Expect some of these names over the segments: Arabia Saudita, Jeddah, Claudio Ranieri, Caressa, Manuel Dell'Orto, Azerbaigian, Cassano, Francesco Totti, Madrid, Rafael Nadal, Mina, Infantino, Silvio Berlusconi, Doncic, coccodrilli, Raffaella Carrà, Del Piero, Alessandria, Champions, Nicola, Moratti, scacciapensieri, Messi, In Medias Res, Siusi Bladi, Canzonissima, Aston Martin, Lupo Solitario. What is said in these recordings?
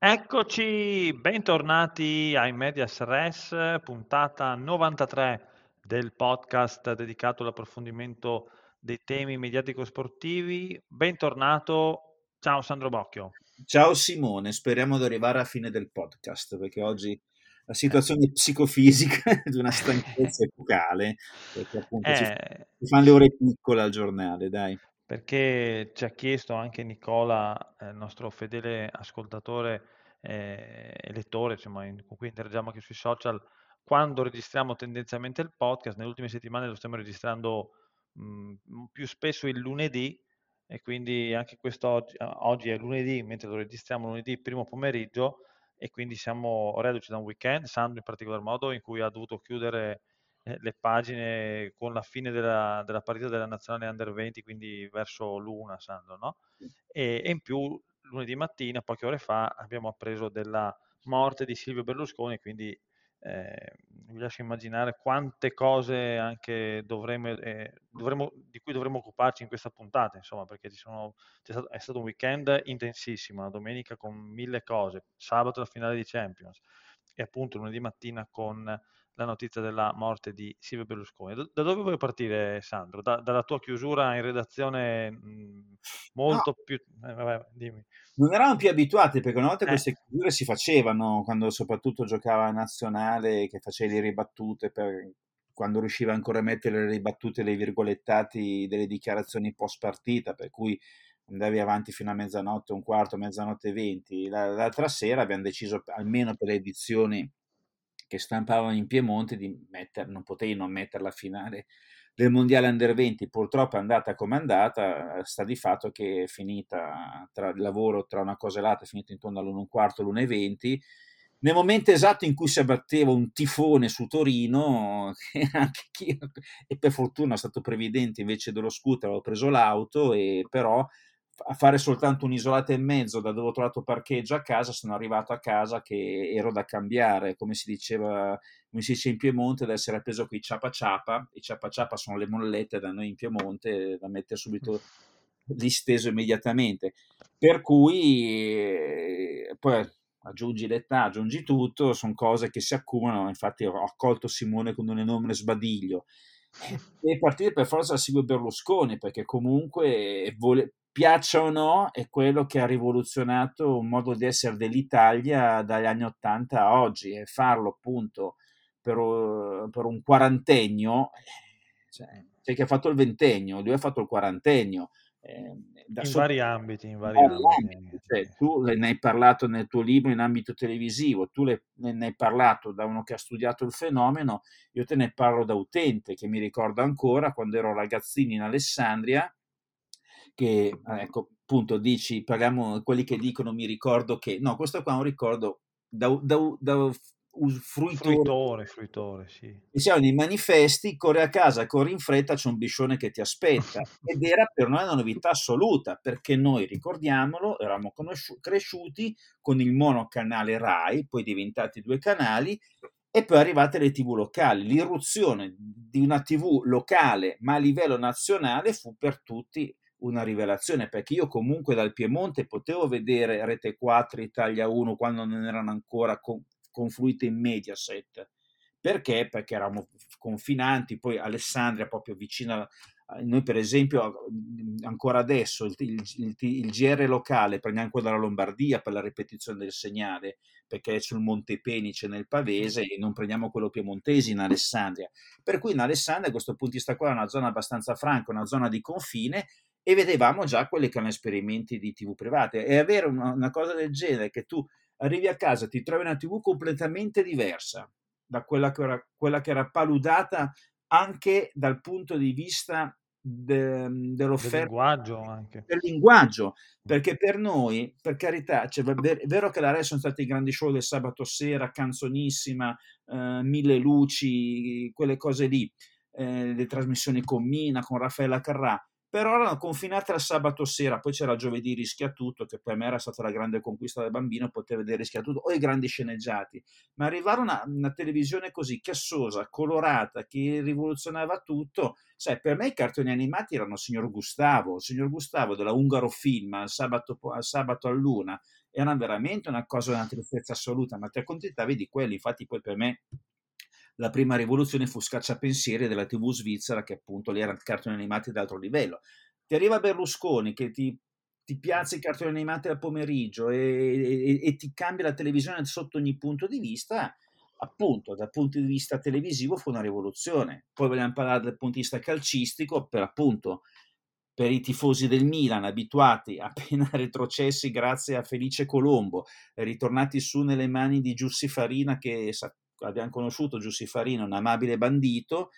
Eccoci, bentornati a In Medias Res, puntata 93 del podcast dedicato all'approfondimento dei temi mediatico-sportivi. Bentornato, ciao Sandro Bocchio. Ciao Simone, speriamo di arrivare alla fine del podcast, perché oggi la situazione psicofisica è di una stanchezza epocale, perché appunto ci fanno le ore piccole al giornale, dai. Perché ci ha chiesto anche Nicola, il nostro fedele ascoltatore e lettore, insomma, con cui interagiamo anche sui social, quando registriamo tendenzialmente il podcast. Nelle ultime settimane lo stiamo registrando più spesso il lunedì, e quindi anche questo oggi è lunedì, mentre lo registriamo lunedì primo pomeriggio, e quindi siamo reduci da un weekend, Sandro in particolar modo, in cui ha dovuto chiudere le pagine con la fine della partita della Nazionale Under 20, quindi verso l'una, Sandro, no? E in più lunedì mattina, poche ore fa, abbiamo appreso della morte di Silvio Berlusconi, quindi vi lascio immaginare quante cose anche di cui dovremo occuparci in questa puntata, insomma, perché è stato un weekend intensissimo, la domenica con 1000 cose, sabato la finale di Champions, e appunto lunedì mattina con la notizia della morte di Silvio Berlusconi. Da dove vuoi partire, Sandro? Dalla tua chiusura in redazione molto più... dimmi. Non eravamo più abituati, perché una volta queste chiusure si facevano, quando soprattutto giocava Nazionale, che facevi le ribattute, quando riusciva ancora a mettere le ribattute, le virgolettati delle dichiarazioni post partita, per cui andavi avanti fino a mezzanotte, un quarto, mezzanotte e 20. L'altra sera abbiamo deciso, almeno per le edizioni che stampavano in Piemonte, non potevi non mettere la finale del mondiale Under 20, purtroppo è andata come è andata, sta di fatto che è finita, tra il lavoro tra una cosa e l'altra, è finita intorno all'1:15, all'1:20, nel momento esatto in cui si abbatteva un tifone su Torino, e per fortuna è stato previdente, invece dello scooter avevo preso l'auto, e però a fare soltanto un'isolata e mezzo da dove ho trovato parcheggio a casa, sono arrivato a casa che ero da cambiare, come si dice in Piemonte, da essere appeso qui ciapa. I ciapa sono le mollette da noi in Piemonte, da mettere subito lì steso immediatamente. Per cui poi aggiungi l'età, aggiungi tutto, sono cose che si accumulano. Infatti ho accolto Simone con un enorme sbadiglio. E partire per forza da Silvio Berlusconi, perché comunque piaccia o no, è quello che ha rivoluzionato un modo di essere dell'Italia dagli anni 80 a oggi, e farlo appunto per un quarantennio, cioè che ha fatto il ventennio, lui ha fatto il quarantennio. In vari ambiti. Cioè, tu ne hai parlato nel tuo libro in ambito televisivo, tu ne hai parlato da uno che ha studiato il fenomeno, io te ne parlo da utente, che mi ricordo ancora quando ero ragazzino in Alessandria, che ecco appunto dici, parliamo quelli che dicono mi ricordo che, no, questo qua è un ricordo da fruitore, sì. E siamo nei manifesti, corri a casa, corri in fretta, c'è un biscione che ti aspetta, ed era per noi una novità assoluta, perché noi, ricordiamolo, eravamo cresciuti con il monocanale RAI, poi diventati due canali, e poi arrivate le TV locali. L'irruzione di una TV locale ma a livello nazionale fu per tutti una rivelazione, perché io comunque dal Piemonte potevo vedere Rete 4, Italia 1, quando non erano ancora confluite in Mediaset, perché eravamo confinanti. Poi Alessandria proprio vicina, noi per esempio ancora adesso il GR locale prendiamo quello dalla Lombardia per la ripetizione del segnale, perché è sul Monte Penice nel Pavese, e non prendiamo quello piemontese in Alessandria, per cui in Alessandria a questo punto di vista qua è una zona abbastanza franca, una zona di confine, e vedevamo già quelli che erano esperimenti di TV private. E avere una cosa del genere, che tu arrivi a casa, ti trovi una TV completamente diversa da quella che era paludata anche dal punto di vista dell'offerta, del linguaggio, perché per noi, per carità, cioè, è vero che la RAI sono stati i grandi show del sabato sera, Canzonissima, Mille Luci, quelle cose lì, le trasmissioni con Mina, con Raffaella Carrà, però erano confinate al sabato sera. Poi c'era Giovedì Rischiatutto, che per me era stata la grande conquista del bambino, poter vedere Rischiatutto o i grandi sceneggiati, ma arrivare a una televisione così chiassosa, colorata, che rivoluzionava tutto, sai, per me i cartoni animati erano Signor Gustavo della Ungaro Film al sabato all'1, era veramente una cosa, una tristezza assoluta, ma ti accontentavi di quelli. Infatti poi per me la prima rivoluzione fu Scacciapensieri della TV svizzera, che appunto lì erano cartoni animati d'altro livello. Ti arriva Berlusconi che ti piazza i cartoni animati al pomeriggio e ti cambia la televisione sotto ogni punto di vista. Appunto, dal punto di vista televisivo fu una rivoluzione. Poi vogliamo parlare dal punto di vista calcistico, per appunto, per i tifosi del Milan, abituati appena retrocessi grazie a Felice Colombo, ritornati su nelle mani di Giussi Farina, che abbiamo conosciuto Giussi Farina, un amabile bandito,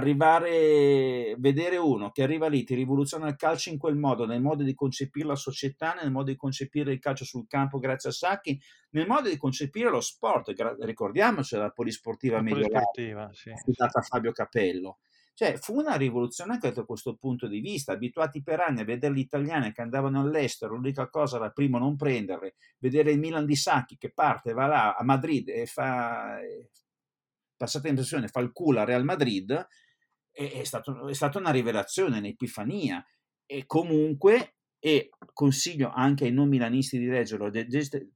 vedere uno che arriva lì, ti rivoluziona il calcio in quel modo, nel modo di concepire la società, nel modo di concepire il calcio sul campo grazie a Sacchi, nel modo di concepire lo sport. Ricordiamoci la polisportiva medievale, sì, affidata a Fabio Capello. Cioè fu una rivoluzione anche da questo punto di vista, abituati per anni a vedere gli italiani che andavano all'estero, l'unica cosa era primo non prenderle, vedere il Milan di Sacchi che parte, va là a Madrid e fa, passata l'impressione, fa il culo a Real Madrid, è stata una rivelazione, un'epifania. E comunque, e consiglio anche ai non milanisti di leggerlo,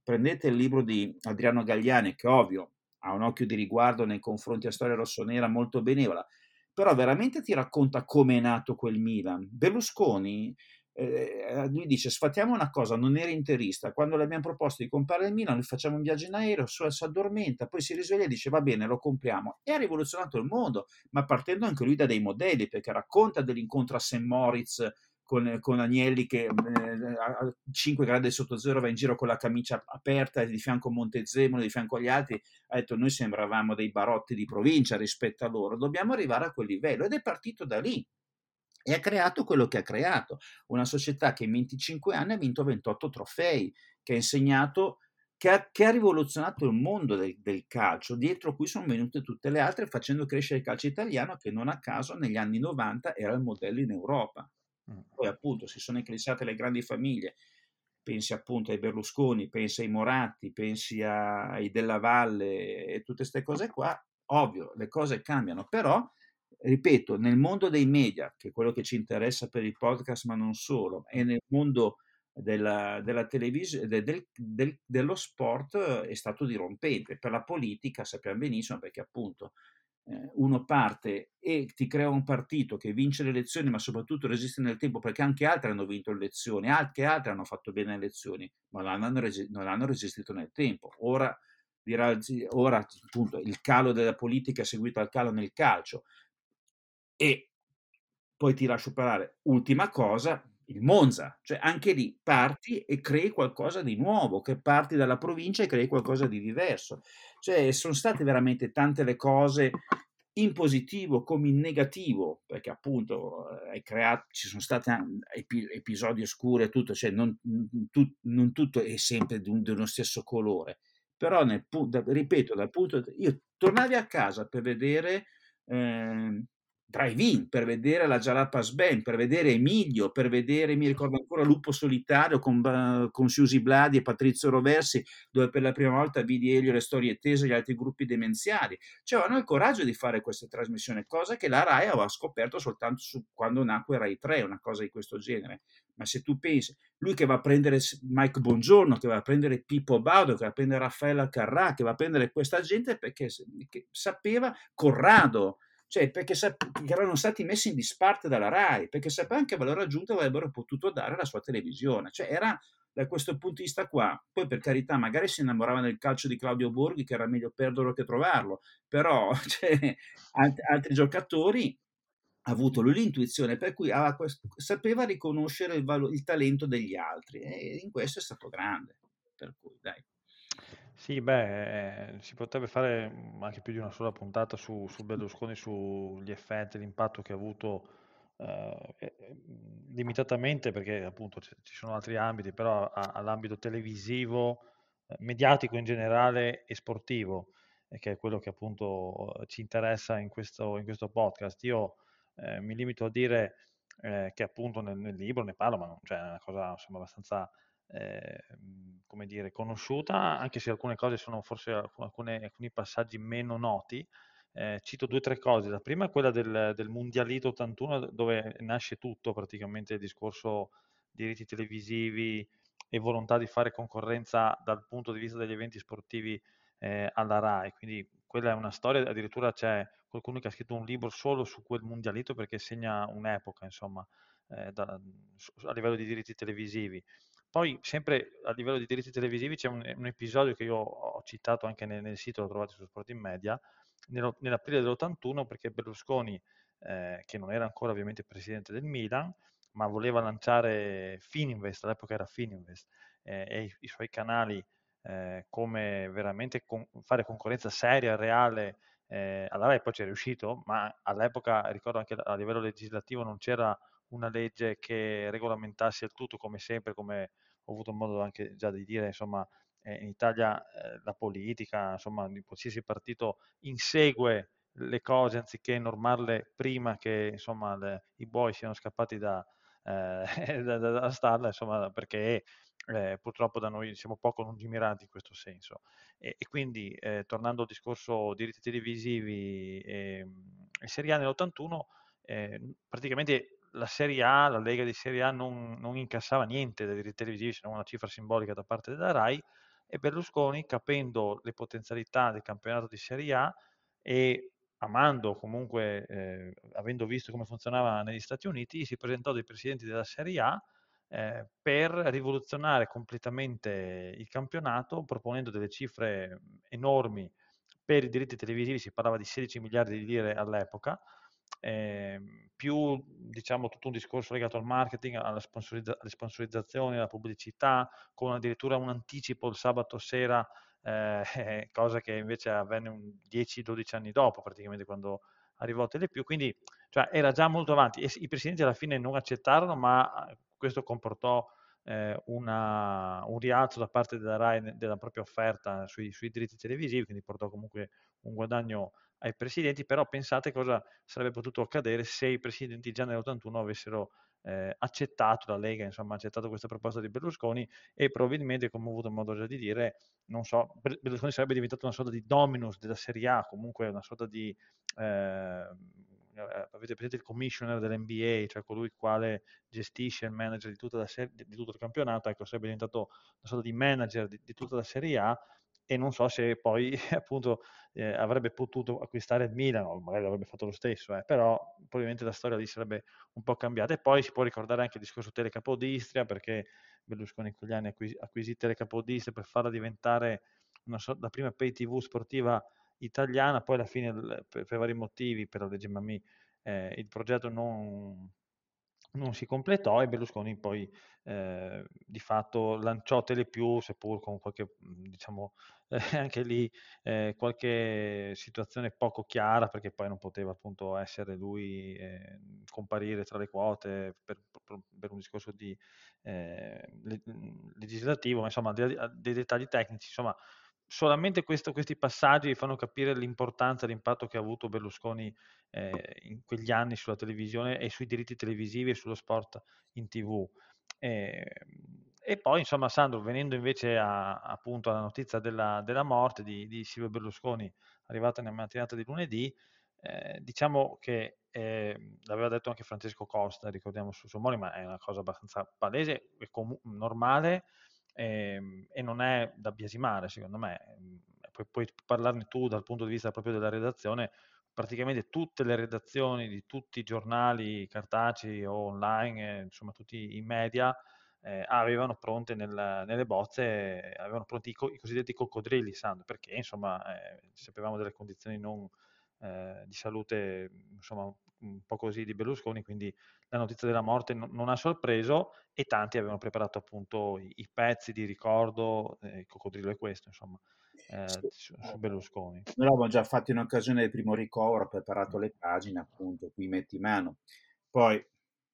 prendete il libro di Adriano Galliani, che ovvio ha un occhio di riguardo nei confronti della storia rossonera molto benevola, però veramente ti racconta come è nato quel Milan. Berlusconi, lui dice, sfattiamo una cosa, non era interista, quando le abbiamo proposto di comprare il Milan, facciamo un viaggio in aereo, si addormenta, poi si risveglia e dice va bene, lo compriamo, e ha rivoluzionato il mondo, ma partendo anche lui da dei modelli, perché racconta dell'incontro a St. Moritz con Agnelli che a 5 gradi sotto zero va in giro con la camicia aperta, e di fianco Montezemolo, di fianco agli altri, ha detto noi sembravamo dei barotti di provincia rispetto a loro, dobbiamo arrivare a quel livello, ed è partito da lì e ha creato quello che ha creato, una società che in 25 anni ha vinto 28 trofei, che ha insegnato, che ha rivoluzionato il mondo del calcio, dietro cui sono venute tutte le altre, facendo crescere il calcio italiano, che non a caso negli anni 90 era il modello in Europa. Poi appunto si sono eclissate le grandi famiglie, pensi appunto ai Berlusconi, pensi ai Moratti, pensi ai Della Valle e tutte queste cose qua. Ovvio, le cose cambiano, però ripeto, nel mondo dei media, che è quello che ci interessa per il podcast ma non solo, e nel mondo della televisione, dello sport, è stato dirompente. Per la politica sappiamo benissimo, perché appunto uno parte e ti crea un partito che vince le elezioni, ma soprattutto resiste nel tempo, perché anche altri hanno vinto le elezioni, anche altri hanno fatto bene le elezioni, ma non hanno resistito nel tempo. Ora appunto il calo della politica è seguito al calo nel calcio. E poi ti lascio parlare, ultima cosa, il Monza, cioè anche lì parti e crei qualcosa di nuovo, che parti dalla provincia e crei qualcosa di diverso. Cioè sono state veramente tante le cose, in positivo come in negativo, perché appunto hai creato, ci sono stati episodi oscuri e tutto, cioè non tutto è sempre di uno stesso colore, però ripeto, dal punto io tornavi a casa per vedere Drive-in, per vedere la Jalapas Band, per vedere Emilio, per vedere, mi ricordo ancora, Lupo Solitario con Siusi Bladi e Patrizio Roversi, dove per la prima volta vidi Elio, le storie tese, gli altri gruppi demenziali. Cioè avevano il coraggio di fare queste trasmissioni, cosa che la RAI aveva scoperto soltanto quando nacque Rai 3, una cosa di questo genere. Ma se tu pensi, lui che va a prendere Mike Bongiorno, che va a prendere Pippo Baudo, che va a prendere Raffaella Carrà, che va a prendere questa gente, perché sapeva Corrado, cioè perché erano stati messi in disparte dalla RAI, perché sapevano che valore aggiunto avrebbero potuto dare alla sua televisione. Cioè era da questo punto di vista qua. Poi per carità, magari si innamorava del calcio di Claudio Borghi, che era meglio perderlo che trovarlo, però cioè, altri giocatori ha avuto lui l'intuizione, per cui sapeva riconoscere il talento degli altri, e in questo è stato grande, per cui dai. Sì, beh, si potrebbe fare anche più di una sola puntata su Berlusconi, sugli effetti, l'impatto che ha avuto limitatamente, perché appunto ci sono altri ambiti, però all'ambito televisivo, mediatico in generale e sportivo, che è quello che appunto ci interessa in questo podcast. Io mi limito a dire che appunto nel libro ne parlo, ma non, cioè, è una cosa insomma abbastanza come dire, conosciuta, anche se alcune cose sono forse alcuni passaggi meno noti. Cito due o tre cose. La prima è quella del Mondialito 81, dove nasce tutto praticamente il discorso di diritti televisivi e volontà di fare concorrenza dal punto di vista degli eventi sportivi alla RAI. Quindi quella è una storia, addirittura c'è qualcuno che ha scritto un libro solo su quel Mondialito, perché segna un'epoca, insomma, a livello di diritti televisivi. Poi sempre a livello di diritti televisivi c'è un episodio che io ho citato anche nel sito, lo trovate su Sport in Media, nell'aprile dell'81, perché Berlusconi, che non era ancora ovviamente presidente del Milan, ma voleva lanciare Fininvest, all'epoca era Fininvest, e i suoi canali, come veramente fare concorrenza seria, reale, alla RAI. Poi ci è riuscito, ma all'epoca, ricordo anche a livello legislativo, non c'era una legge che regolamentasse il tutto, come sempre, come ho avuto modo anche già di dire, insomma, in Italia la politica, insomma, di qualsiasi partito insegue le cose anziché normarle prima che, insomma, i buoi siano scappati dalla stalla, insomma, perché purtroppo da noi siamo poco lungimiranti in questo senso. E quindi, tornando al discorso diritti televisivi e Serie A, nell'81 praticamente la Serie A, la Lega di Serie A non incassava niente dai diritti televisivi, se non una cifra simbolica da parte della RAI. E Berlusconi, capendo le potenzialità del campionato di Serie A e amando comunque, avendo visto come funzionava negli Stati Uniti, si presentò dei presidenti della Serie A per rivoluzionare completamente il campionato, proponendo delle cifre enormi per i diritti televisivi. Si parlava di 16 miliardi di lire all'epoca, più, diciamo, tutto un discorso legato al marketing, alle sponsorizzazioni, alla pubblicità, con addirittura un anticipo il sabato sera, cosa che invece avvenne 10-12 anni dopo, praticamente, quando arrivò Telepiù. Quindi, cioè, era già molto avanti, e i presidenti alla fine non accettarono, ma questo comportò un rialzo da parte della RAI della propria offerta sui diritti televisivi, quindi portò comunque un guadagno ai presidenti. Però pensate cosa sarebbe potuto accadere se i presidenti già nell'81 avessero accettato, la Lega, insomma, accettato questa proposta di Berlusconi, e probabilmente, come ho avuto modo già di dire, non so, Berlusconi sarebbe diventato una sorta di dominus della Serie A, comunque una sorta di avete presente il commissioner dell'NBA, cioè colui il quale gestisce, il manager di tutta di tutto il campionato. Ecco, sarebbe diventato una sorta di manager di tutta la Serie A, e non so se poi appunto avrebbe potuto acquistare il Milan, o magari avrebbe fatto lo stesso, però probabilmente la storia lì sarebbe un po' cambiata. E poi si può ricordare anche il discorso Telecapodistria, perché Berlusconi in quegli anni acquisì Telecapodistria per farla diventare la prima pay tv sportiva italiana. Poi alla fine, per vari motivi, per la legge Mammì, il progetto non si completò, e Berlusconi poi di fatto lanciò Telepiù, seppur con qualche, diciamo, anche lì qualche situazione poco chiara, perché poi non poteva appunto essere lui, comparire tra le quote per un discorso di legislativo, ma insomma dei dettagli tecnici. Insomma, solamente questi passaggi fanno capire l'importanza e l'impatto che ha avuto Berlusconi in quegli anni sulla televisione e sui diritti televisivi e sullo sport in TV. E poi, insomma, Sandro, venendo invece appunto alla notizia della morte di Silvio Berlusconi, arrivata nella mattinata di lunedì, diciamo che l'aveva detto anche Francesco Costa, ricordiamo, su Simone, ma è una cosa abbastanza palese e normale, e non è da biasimare, secondo me. Puoi parlarne tu dal punto di vista proprio della redazione. Praticamente tutte le redazioni di tutti i giornali cartacei o online, insomma tutti i media, avevano pronte nelle bozze, avevano pronti i cosiddetti coccodrilli, Sandro, perché insomma sapevamo delle condizioni non di salute, insomma, un po' così, di Berlusconi. Quindi la notizia della morte non ha sorpreso, e tanti avevano preparato appunto i pezzi di ricordo. Il coccodrillo è questo, insomma, su Berlusconi. Noi l'abbiamo già fatto in occasione del primo ricovero, ho preparato le pagine, appunto, qui metti mano. Poi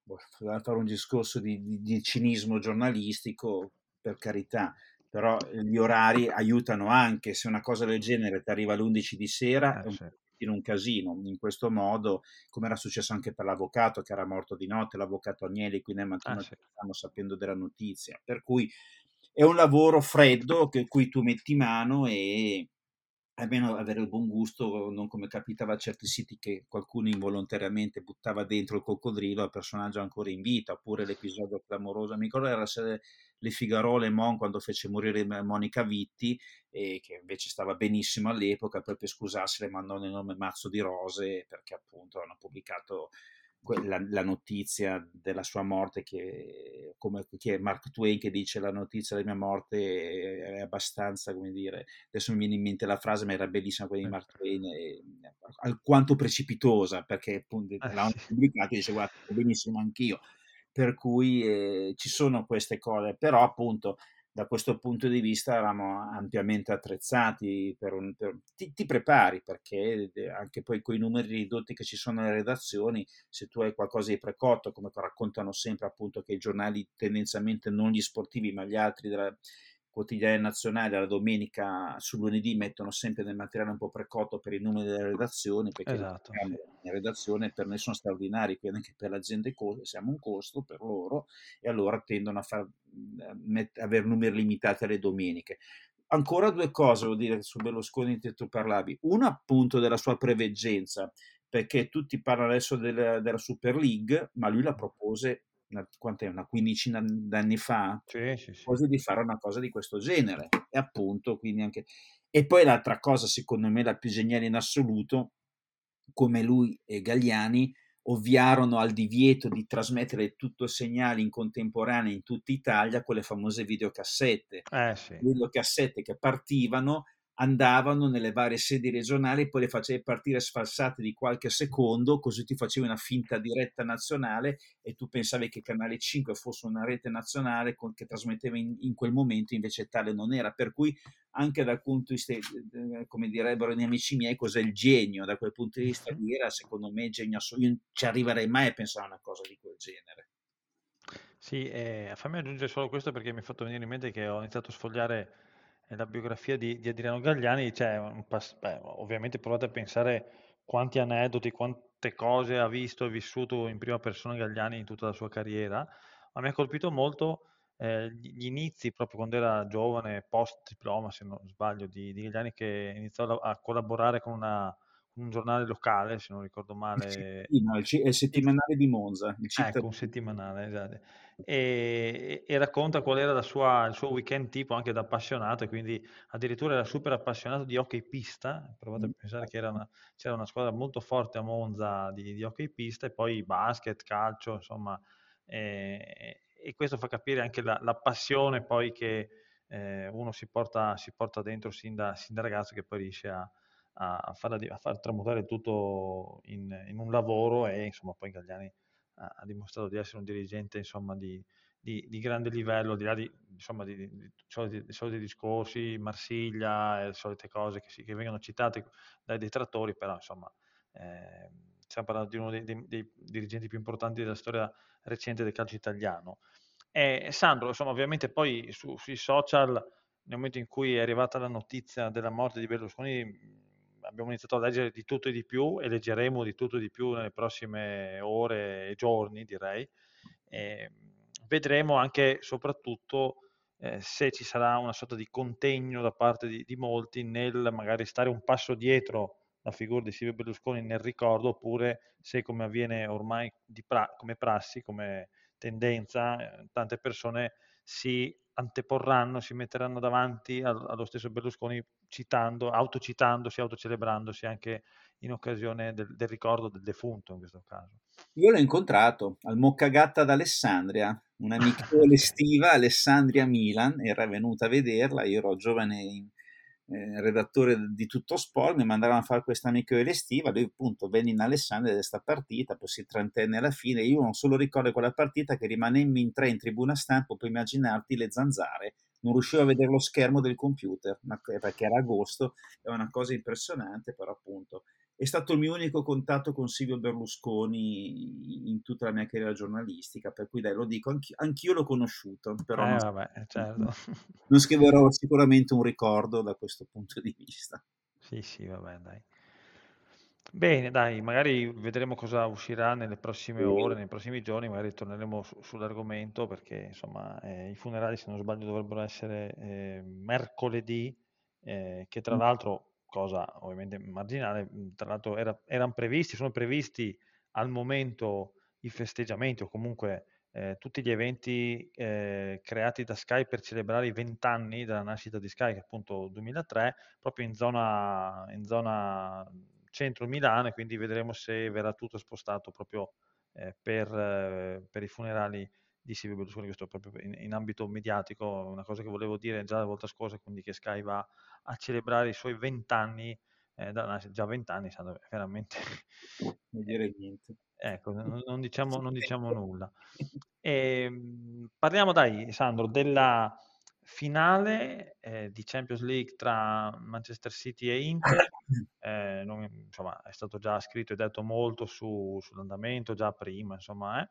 poteva fare un discorso di cinismo giornalistico, per carità, però gli orari aiutano anche. Se una cosa del genere ti arriva alle 11 di sera, certo, in un casino. In questo modo, come era successo anche per l'avvocato che era morto di notte, l'avvocato Agnelli, quindi nel mattino certo, stiamo sapendo della notizia, per cui è un lavoro freddo che cui tu metti mano e almeno avere il buon gusto, non come capitava a certi siti che qualcuno involontariamente buttava dentro il coccodrillo al personaggio ancora in vita, oppure l'episodio clamoroso, mi ricordo era Le Figaro e Mon quando fece morire Monica Vitti, che invece stava benissimo all'epoca, poi per scusarsi le mandò un enorme mazzo di rose perché appunto hanno pubblicato la notizia della sua morte, che è Mark Twain che dice la notizia della mia morte è abbastanza, come dire, adesso mi viene in mente la frase, ma era bellissima quella di Mark Twain, alquanto precipitosa, perché appunto l'hanno pubblicato e dice guarda benissimo anch'io, per cui ci sono queste cose, però appunto da questo punto di vista eravamo ampiamente attrezzati ti prepari, perché anche poi coi numeri ridotti che ci sono nelle redazioni, se tu hai qualcosa di precotto, come raccontano sempre appunto che i giornali tendenzialmente non gli sportivi ma gli altri della quotidiana nazionale alla domenica sul lunedì mettono sempre del materiale un po' precotto per i numeri delle redazioni, perché esatto, in redazione per noi sono straordinari, quindi anche per l'azienda siamo un costo per loro, e allora tendono a avere numeri limitati alle domeniche. Ancora due cose devo dire su Berlusconi che tu parlavi, uno appunto della sua preveggenza, perché tutti parlano adesso della Super League, ma lui la propose una quindicina d'anni fa, sì. Così di fare una cosa di questo genere, e appunto quindi anche. E poi l'altra cosa secondo me la più geniale in assoluto, come lui e Galliani ovviarono al divieto di trasmettere tutto il segnale in contemporanea in tutta Italia con le famose videocassette, videocassette che partivano, andavano nelle varie sedi regionali, poi le facevi partire sfalsate di qualche secondo, così ti facevi una finta diretta nazionale e tu pensavi che Canale 5 fosse una rete nazionale che trasmetteva in quel momento, invece tale non era, per cui anche dal punto di vista, come direbbero gli amici miei, cos'è il genio, da quel punto di vista lì era secondo me genio assoluto, io non ci arriverei mai a pensare a una cosa di quel genere. Sì, fammi aggiungere solo questo perché mi è fatto venire in mente che ho iniziato a sfogliare la biografia di Adriano Galliani, cioè, ovviamente provate a pensare quanti aneddoti, quante cose ha visto e vissuto in prima persona Galliani in tutta la sua carriera, ma mi ha colpito molto gli inizi, proprio quando era giovane, post diploma se non sbaglio, di Galliani, che iniziò a collaborare con un giornale locale, se non ricordo male, il settimanale di Monza, un settimanale, esatto, e racconta qual era il suo weekend tipo, anche da appassionato, e quindi addirittura era super appassionato di hockey pista, provate a pensare che c'era una squadra molto forte a Monza di hockey pista, e poi basket, calcio, insomma, e questo fa capire anche la passione poi che uno si porta dentro sin da ragazzo, che poi riesce a far tramutare tutto in un lavoro, e insomma poi Galliani ha dimostrato di essere un dirigente insomma di grande livello, al di là di soliti discorsi, Marsiglia, le solite cose che vengono citate dai detrattori, però insomma stiamo parlando di uno dei dirigenti più importanti della storia recente del calcio italiano. Sandro, insomma, ovviamente poi sui social, nel momento in cui è arrivata la notizia della morte di Berlusconi, abbiamo iniziato a leggere di tutto e di più, e leggeremo di tutto e di più nelle prossime ore e giorni, direi. Vedremo anche, soprattutto, se ci sarà una sorta di contegno da parte di molti nel magari stare un passo dietro la figura di Silvio Berlusconi nel ricordo, oppure se, come avviene ormai come prassi, come tendenza, tante persone si anteporranno, si metteranno davanti allo stesso Berlusconi, autocitandosi, autocelebrandosi anche in occasione del ricordo del defunto, in questo caso. Io l'ho incontrato al Moccagatta ad Alessandria, un'amica estiva, Alessandria Milan, era venuta a vederla, io ero giovane redattore di Tutto Sport, mi mandavano a fare questa amichevole estiva, lui appunto venne in Alessandria ed è sta partita, poi si trentenne alla fine, io non solo ricordo quella partita che rimanemmi in tre in tribuna stampa, puoi immaginarti le zanzare, non riuscivo a vedere lo schermo del computer, perché era agosto, è una cosa impressionante, però appunto è stato il mio unico contatto con Silvio Berlusconi in tutta la mia carriera giornalistica, per cui dai, lo dico, anch'io l'ho conosciuto, però non scriverò sicuramente un ricordo da questo punto di vista. Sì, sì, vabbè, dai. Bene, dai, magari vedremo cosa uscirà nelle prossime ore, nei prossimi giorni, magari torneremo sull'argomento, perché insomma i funerali, se non sbaglio, dovrebbero essere mercoledì, che tra l'altro, cosa ovviamente marginale, tra l'altro sono previsti al momento i festeggiamenti, o comunque tutti gli eventi creati da Sky per celebrare i 20 anni dalla nascita di Sky, che appunto 2003, proprio in zona centro Milano, quindi vedremo se verrà tutto spostato proprio per i funerali di Silvio Berlusconi. Questo proprio in ambito mediatico, una cosa che volevo dire già la volta scorsa, quindi che Sky va a celebrare i suoi 20 anni, già 20 anni, Sandro, veramente non dire niente. Ecco, non diciamo nulla. Parliamo, dai, Sandro, della finale di Champions League tra Manchester City e Inter. Insomma, è stato già scritto e detto molto sull'andamento già prima, insomma.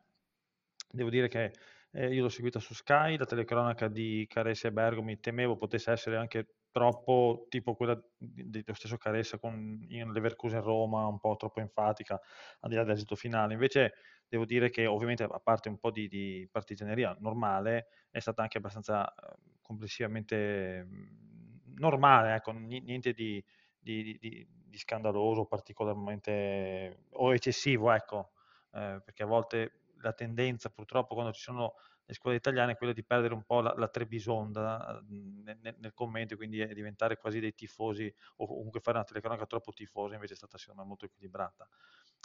Devo dire che io l'ho seguita su Sky, la telecronaca di Caressa e Bergomi temevo potesse essere anche troppo tipo quella dello stesso Caressa con Leverkusen Roma, un po' troppo enfatica al di là dell'esito finale. Invece devo dire che, ovviamente, a parte un po' di partigianeria normale, è stata anche abbastanza complessivamente normale, ecco, niente di scandaloso, particolarmente o eccessivo, ecco, perché a volte la tendenza, purtroppo, quando ci sono le squadre italiane, è quella di perdere un po' la trebisonda nel commento, quindi diventare quasi dei tifosi, o comunque fare una telecronaca troppo tifosa. Invece è stata, secondo me, molto equilibrata.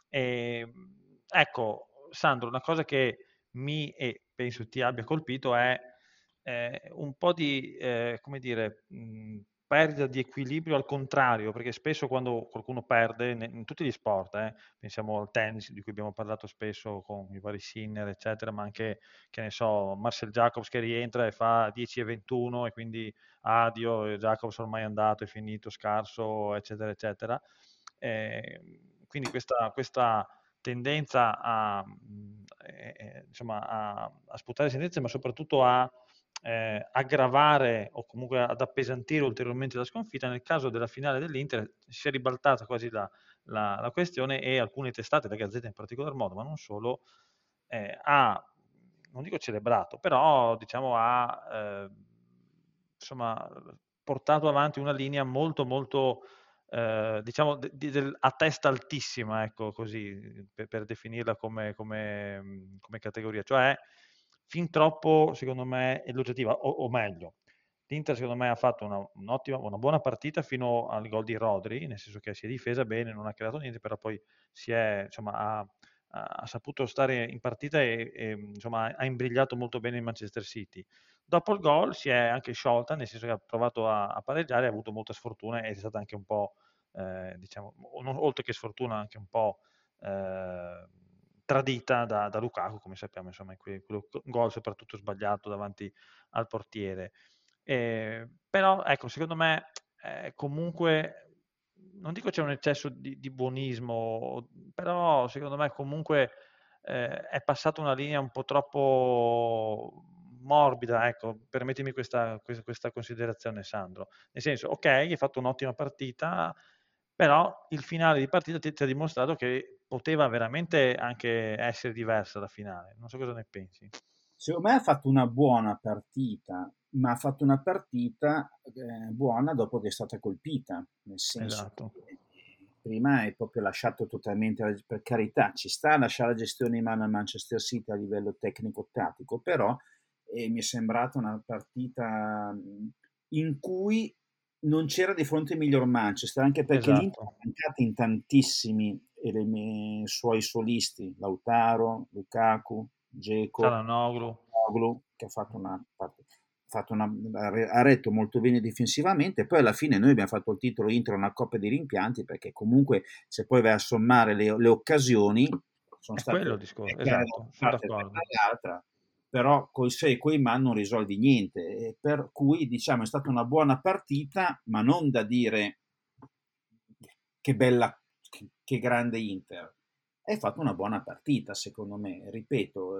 Ecco, Sandro, una cosa che mi e penso ti abbia colpito è un po' di come dire, perdita di equilibrio al contrario, perché spesso quando qualcuno perde in tutti gli sport, pensiamo al tennis, di cui abbiamo parlato spesso con i vari Sinner eccetera, ma anche, che ne so, Marcel Jacobs che rientra e fa 10-21 e quindi addio, Jacobs ormai è andato, è finito, scarso, eccetera eccetera. Quindi questa tendenza insomma, a sputare sentenze, ma soprattutto a aggravare o comunque ad appesantire ulteriormente la sconfitta. Nel caso della finale dell'Inter si è ribaltata quasi la questione, e alcune testate, la Gazzetta in particolar modo, ma non solo, non dico celebrato, però diciamo insomma, portato avanti una linea molto molto diciamo a testa altissima, ecco, così per definirla come categoria, cioè fin troppo, secondo me, elogiativa, o meglio, l'Inter secondo me ha fatto una buona partita fino al gol di Rodri, nel senso che si è difesa bene, non ha creato niente, però poi insomma, ha saputo stare in partita e insomma, ha imbrigliato molto bene il Manchester City. Dopo il gol si è anche sciolta, nel senso che ha provato a pareggiare, ha avuto molta sfortuna ed è stata anche un po', diciamo, oltre che sfortuna, anche un po' tradita da Lukaku, come sappiamo, insomma, quel gol soprattutto sbagliato davanti al portiere. Però, ecco, secondo me, comunque, non dico c'è un eccesso di buonismo, però secondo me comunque è passata una linea un po' troppo morbida, ecco, permettimi questa considerazione, Sandro. Nel senso, ok, hai fatto un'ottima partita, però il finale di partita ti ha dimostrato che poteva veramente anche essere diversa la finale. Non so cosa ne pensi. Secondo me ha fatto una buona partita, ma ha fatto una partita buona dopo che è stata colpita, nel senso, esatto, che prima è proprio lasciato totalmente, per carità, ci sta a lasciare la gestione in mano a Manchester City a livello tecnico-tattico, però mi è sembrata una partita in cui non c'era di fronte miglior Manchester, anche perché, esatto, l'Inter è mancata in tantissimi suoi solisti, Lautaro, Lukaku, Dzeko, Çalhanoğlu, che ha fatto ha retto molto bene difensivamente. Poi alla fine noi abbiamo fatto il titolo Inter una coppia di rimpianti, perché comunque se poi vai a sommare le occasioni sono state quello discorso, esatto, sono l'altra, però con i sei coi man non risolvi niente, e per cui diciamo è stata una buona partita, ma non da dire che bella che grande Inter. Hai fatto una buona partita, secondo me, ripeto,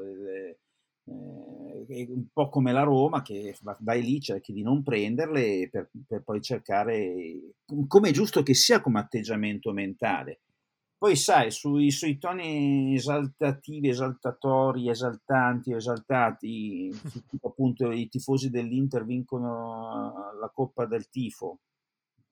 un po' come la Roma, che vai lì, cerchi di non prenderle per poi cercare, come è giusto che sia come atteggiamento mentale. Poi sai, sui toni esaltativi, esaltatori, esaltanti o esaltati, appunto i tifosi dell'Inter vincono la Coppa del Tifo,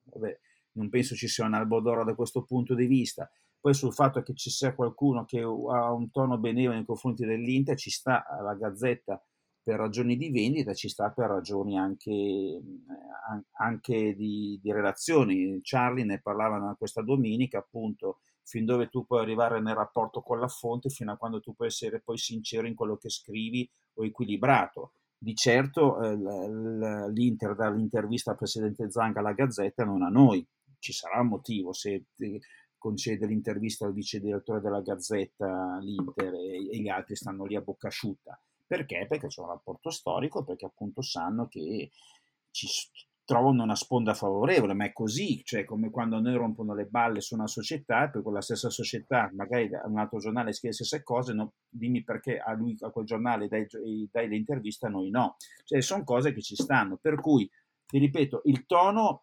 vabbè, non penso ci sia un albo d'oro da questo punto di vista. Poi sul fatto che ci sia qualcuno che ha un tono benevolo nei confronti dell'Inter, ci sta alla Gazzetta per ragioni di vendita, ci sta per ragioni anche di relazioni. Charlie ne parlava questa domenica, appunto, fin dove tu puoi arrivare nel rapporto con la fonte, fino a quando tu puoi essere poi sincero in quello che scrivi o equilibrato. Di certo l'Inter dall'intervista al presidente Zanga alla Gazzetta non a noi, ci sarà un motivo se concede l'intervista al vice direttore della Gazzetta l'Inter e gli altri stanno lì a bocca asciutta. Perché? Perché c'è un rapporto storico, perché appunto sanno che ci trovano una sponda favorevole, ma è così, cioè come quando noi rompono le balle su una società e poi quella stessa società, magari un altro giornale scrive le stesse cose, no, dimmi perché a lui, a quel giornale dai le interviste, a noi no. Cioè sono cose che ci stanno, per cui, ti ripeto, il tono.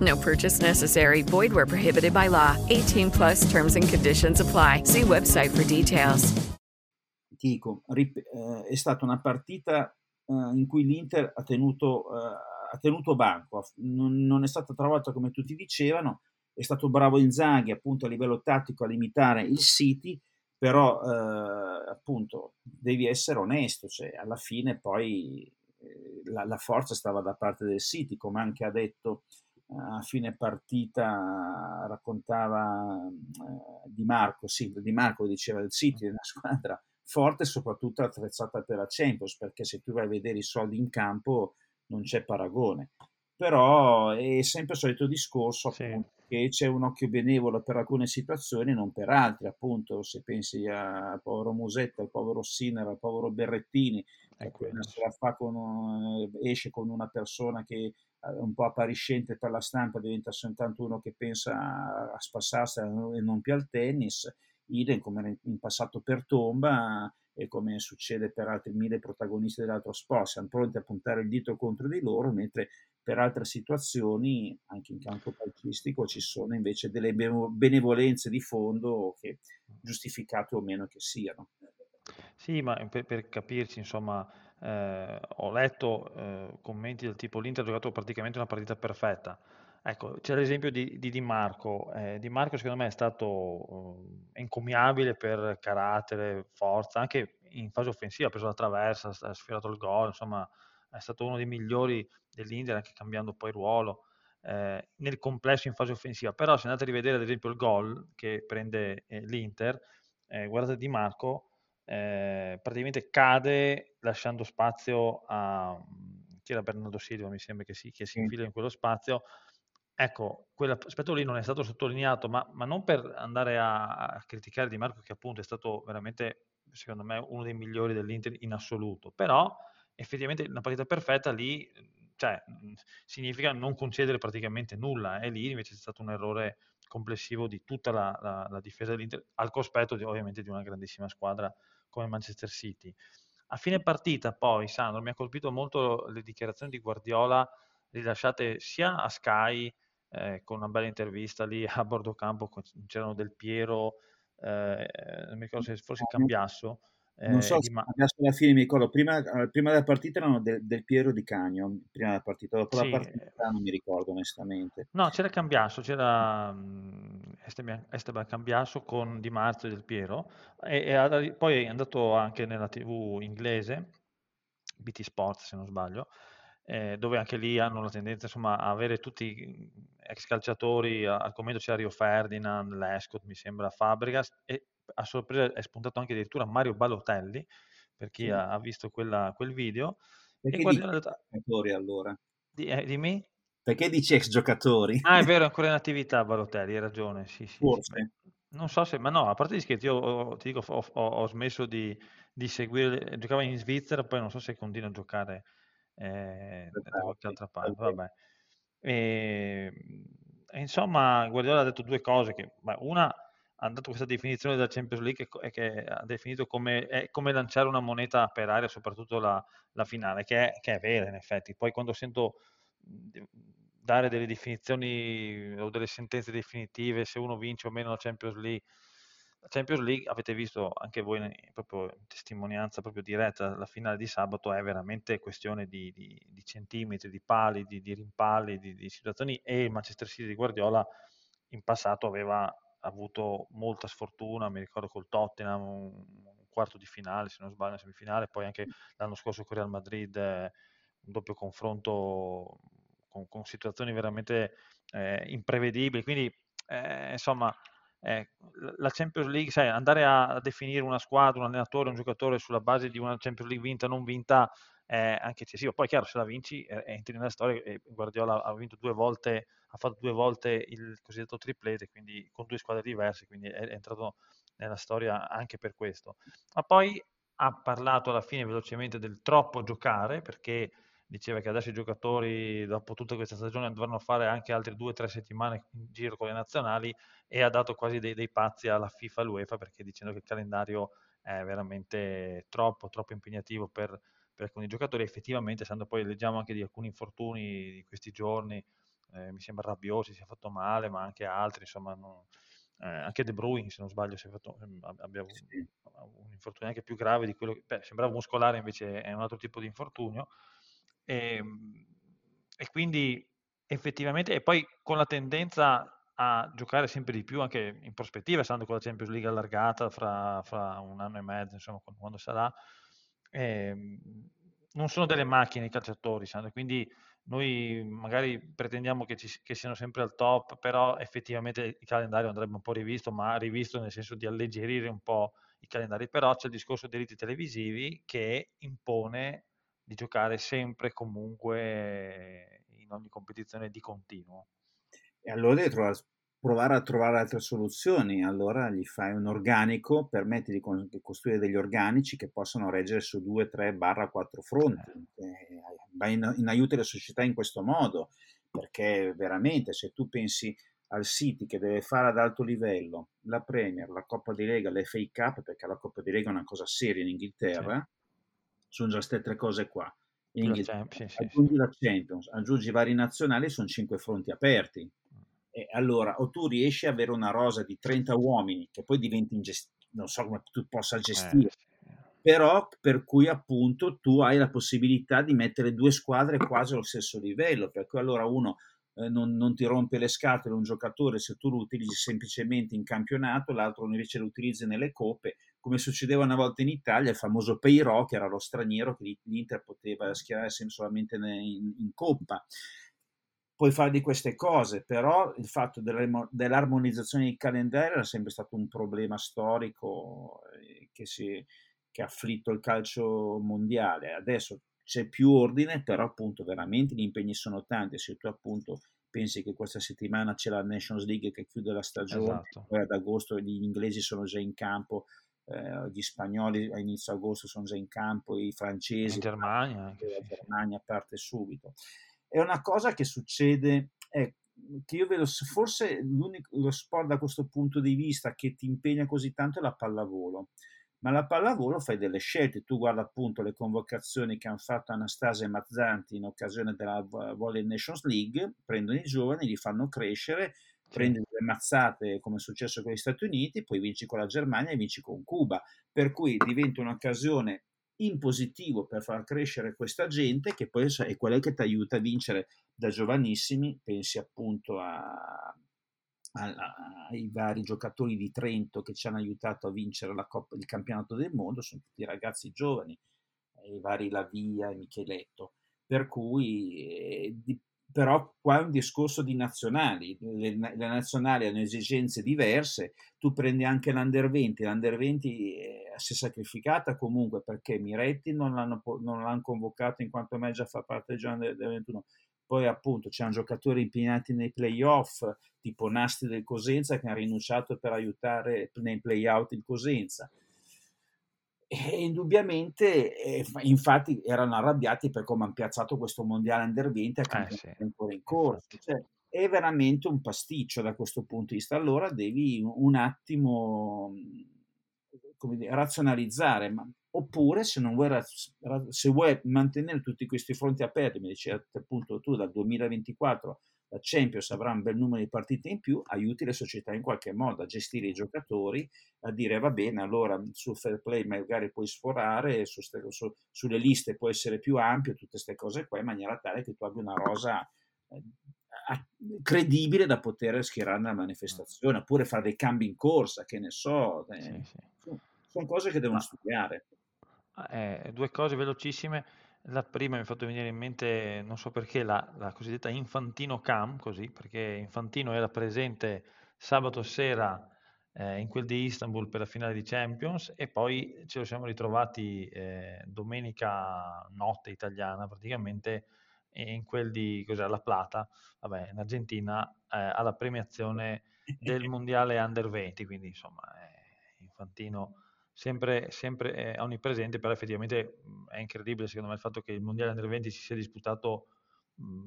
No purchase necessary. Void where prohibited by law. 18 plus terms and conditions apply. See website for details. Dico, è stata una partita in cui l'Inter ha tenuto banco, non è stata travolta come tutti dicevano, è stato bravo Inzaghi appunto a livello tattico a limitare il City, però appunto devi essere onesto, cioè alla fine poi la forza stava da parte del City, come anche ha detto a fine partita, raccontava Di Marco diceva del City, è una squadra forte e soprattutto attrezzata per la Champions, perché se tu vai a vedere i soldi in campo non c'è paragone. Però è sempre il solito discorso, appunto, sì, che c'è un occhio benevolo per alcune situazioni e non per altre, appunto se pensi al povero Musetta, al povero Sinner, al povero Berrettini, se la fa esce con una persona che è un po' appariscente per la stampa, diventa soltanto uno che pensa a spassarsela e non più al tennis. Idem come in passato per Tomba e come succede per altri 1000 protagonisti dell'altro sport, siamo pronti a puntare il dito contro di loro, mentre per altre situazioni, anche in campo calcistico, ci sono invece delle benevolenze di fondo, che giustificate o meno che siano. Sì, ma per capirci, insomma, ho letto commenti del tipo l'Inter ha giocato praticamente una partita perfetta. Ecco, c'è l'esempio di Marco. Di Marco secondo me è stato encomiabile per carattere, forza, anche in fase offensiva, ha preso la traversa, ha sfiorato il gol, insomma è stato uno dei migliori dell'Inter, anche cambiando poi ruolo nel complesso in fase offensiva. Però se andate a rivedere ad esempio il gol che prende l'Inter, guardate Di Marco, praticamente cade lasciando spazio a chi era, Bernardo Silva mi sembra che si infila in quello spazio. Ecco, quell'aspetto lì non è stato sottolineato, ma non per andare a criticare Di Marco, che appunto è stato veramente, secondo me, uno dei migliori dell'Inter in assoluto. Però effettivamente una partita perfetta lì, cioè, significa non concedere praticamente nulla, e lì invece c'è stato un errore complessivo di tutta la difesa dell'Inter, al cospetto ovviamente di una grandissima squadra come Manchester City. A fine partita poi, Sandro, mi ha colpito molto le dichiarazioni di Guardiola rilasciate sia a Sky, con una bella intervista lì a bordo campo, c'erano Del Piero, non mi ricordo se forse Cambiasso, Non so se adesso alla fine mi ricordo, prima della partita erano del Piero di Cagno, prima della partita, dopo sì, la partita non mi ricordo onestamente. No, c'era Cambiasso, c'era Esteban Cambiasso con Di Marzio e del Piero, e poi è andato anche nella TV inglese, BT Sport se non sbaglio, dove anche lì hanno la tendenza insomma a avere tutti ex calciatori, al commento c'era Rio Ferdinand, Lescott mi sembra, Fabregas, e a sorpresa è spuntato anche addirittura Mario Balotelli, per chi ha visto quel video. Perché dici giocatori allora? Dimmi? Perché dici ex giocatori? Ah, è vero, è ancora in attività Balotelli, hai ragione, sì. Forse. Sì. Non so se, ma no, a parte gli scherzi, io ti dico, ho smesso di seguire, giocavo in Svizzera, poi non so se continuo a giocare da qualche altra parte, vabbè. E insomma, Guardiola ha detto due cose, che una... ha dato questa definizione della Champions League che ha definito come lanciare una moneta per aria, soprattutto la finale, che è vera in effetti. Poi quando sento dare delle definizioni o delle sentenze definitive, se uno vince o meno la Champions League avete visto anche voi proprio in testimonianza proprio diretta, la finale di sabato è veramente questione di centimetri, di pali, di rimpalli, di situazioni, e il Manchester City di Guardiola in passato aveva avuto molta sfortuna, mi ricordo col Tottenham un quarto di finale se non sbaglio, una semifinale, poi anche l'anno scorso con Real Madrid un doppio confronto con situazioni veramente imprevedibili, quindi insomma la Champions League, sai, andare a definire una squadra, un allenatore, un giocatore sulla base di una Champions League vinta o non vinta è anche eccessivo. Poi chiaro, se la vinci entri nella storia, e Guardiola ha vinto due volte, ha fatto due volte il cosiddetto triplete, quindi con due squadre diverse, quindi è entrato nella storia anche per questo. Ma poi ha parlato alla fine velocemente del troppo giocare, perché diceva che adesso i giocatori dopo tutta questa stagione dovranno fare anche altre 2 o 3 settimane in giro con le nazionali, e ha dato quasi dei pazzi alla FIFA e all'UEFA, perché dicendo che il calendario è veramente troppo impegnativo per alcuni giocatori. Effettivamente, essendo poi leggiamo anche di alcuni infortuni di questi giorni, mi sembra Rabiot si è fatto male, ma anche altri, insomma, anche De Bruyne, se non sbaglio, abbia avuto un infortunio anche più grave di quello che sembrava muscolare, invece è un altro tipo di infortunio. E quindi effettivamente, e poi con la tendenza a giocare sempre di più, anche in prospettiva, stando con la Champions League allargata fra un anno e mezzo, insomma, quando sarà, non sono delle macchine i calciatori, Sandro, quindi noi magari pretendiamo che siano sempre al top, però effettivamente il calendario andrebbe un po' rivisto, ma rivisto nel senso di alleggerire un po' i calendari. Però c'è il discorso dei diritti televisivi che impone di giocare sempre comunque in ogni competizione di continuo. E allora devi provare a trovare altre soluzioni, allora gli fai un organico, permetti di costruire degli organici che possano reggere su 2, 3/4 fronti, vai in aiuto alle società in questo modo, perché veramente se tu pensi al City che deve fare ad alto livello la Premier, la Coppa di Lega, l'FA Cup, perché la Coppa di Lega è una cosa seria in Inghilterra, sì. Sono già queste 3 cose qua. Aggiungi la Champions, aggiungi vari nazionali, sono 5 fronti aperti. E allora, o tu riesci ad avere una rosa di 30 uomini che poi diventi non so come tu possa gestire, però per cui appunto tu hai la possibilità di mettere 2 squadre quasi allo stesso livello, per cui allora uno non ti rompe le scatole un giocatore se tu lo utilizzi semplicemente in campionato, l'altro invece lo utilizzi nelle coppe, come succedeva una volta in Italia, il famoso Peirò, che era lo straniero che l'Inter poteva schierare solamente in coppa. Puoi fare di queste cose, però il fatto dell'armonizzazione dei calendari era sempre stato un problema storico che ha afflitto il calcio mondiale. Adesso c'è più ordine, però appunto veramente gli impegni sono tanti. Se tu appunto pensi che questa settimana c'è la Nations League che chiude la stagione, esatto. Poi ad agosto gli inglesi sono già in campo, gli spagnoli a inizio agosto sono già in campo, i francesi, in Germania, anche, la Germania parte subito. È una cosa che succede, che io vedo forse lo sport da questo punto di vista che ti impegna così tanto è la pallavolo, ma la pallavolo fai delle scelte, tu guarda appunto le convocazioni che hanno fatto Anastasia e Mazzanti in occasione della Volley Nations League, prendono i giovani, li fanno crescere, prendi delle mazzate come è successo con gli Stati Uniti, poi vinci con la Germania e vinci con Cuba, per cui diventa un'occasione in positivo per far crescere questa gente, che poi è quella che ti aiuta a vincere da giovanissimi. Pensi appunto ai vari giocatori di Trento che ci hanno aiutato a vincere la Coppa, il campionato del mondo, sono tutti ragazzi giovani, i vari Lavia e Micheletto, per cui però qua è un discorso di nazionali, le nazionali hanno esigenze diverse, tu prendi anche l'Under 20, l'Under 20 si è sacrificata comunque perché Miretti non l'hanno convocato in quanto mai già fa parte del 21, poi appunto c'erano giocatori impegnati nei playoff tipo Nasti del Cosenza che ha rinunciato per aiutare nei playout il Cosenza. E indubbiamente, infatti, erano arrabbiati per come hanno piazzato questo mondiale under 20 ancora in corso. Cioè, è veramente un pasticcio da questo punto di vista. Allora devi un attimo, come dire, razionalizzare, oppure se non vuoi, se vuoi mantenere tutti questi fronti aperti, mi dici appunto tu dal 2024 la Champions avrà un bel numero di partite in più, aiuti le società in qualche modo a gestire i giocatori, a dire va bene, allora sul fair play magari puoi sforare, sulle liste può essere più ampio, tutte queste cose qua, in maniera tale che tu abbia una rosa credibile da poter schierare nella manifestazione, oppure fare dei cambi in corsa, che ne so. Sono cose che devono studiare. Due cose velocissime. La prima mi ha fatto venire in mente, non so perché, la cosiddetta Infantino Cam, così, perché Infantino era presente sabato sera in quel di Istanbul per la finale di Champions, e poi ce lo siamo ritrovati domenica notte italiana praticamente in quel di La Plata, in Argentina, alla premiazione del mondiale Under 20, quindi insomma Infantino sempre onnipresente, però effettivamente è incredibile secondo me il fatto che il mondiale Under 20 si sia disputato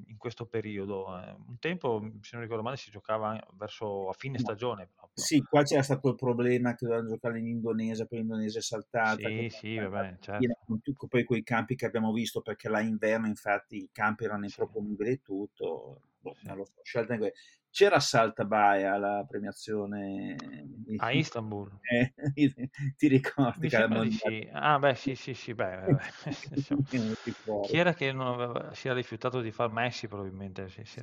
in questo periodo. Un tempo, se non ricordo male, si giocava verso a fine stagione proprio. Sì, qua c'era stato il problema che dovevano giocare in Indonesia, poi l'Indonesia è saltata. Sì, vabbè, certo. Poi quei campi che abbiamo visto, perché là inverno infatti i campi erano improponibili e tutto. Non lo so, scelta anche. C'era Saltabaia alla premiazione a Istanbul, ti ricordi? Sì. Sì. Chi era che non aveva, si era rifiutato di far Messi probabilmente? Messi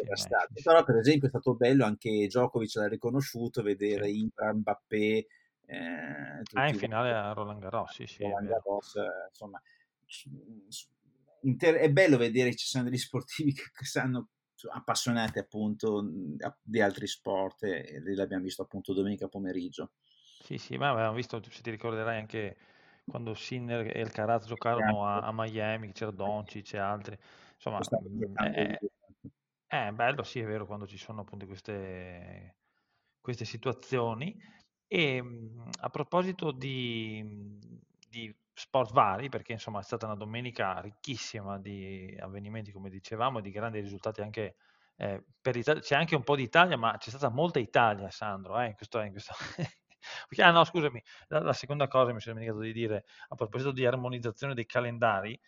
era stato. Però per esempio è stato bello, anche Djokovic l'ha riconosciuto, vedere Ibra, Mbappé in finale a Roland Garros, Roland Garros, insomma è bello vedere che ci sono degli sportivi che sanno, appassionati appunto di altri sport, e l'abbiamo visto appunto domenica pomeriggio. Sì, ma avevamo visto, se ti ricorderai, anche quando Sinner e Alcaraz giocarono a Miami, c'era Doncic e altri, insomma è bello, sì, è vero, quando ci sono appunto queste situazioni. E a proposito di sport vari, perché insomma è stata una domenica ricchissima di avvenimenti, come dicevamo, e di grandi risultati anche per l'Italia. C'è anche un po' di Italia, ma c'è stata molta Italia, Sandro, in questo... no, scusami, la seconda cosa mi sono dimenticato di dire a proposito di armonizzazione dei calendari,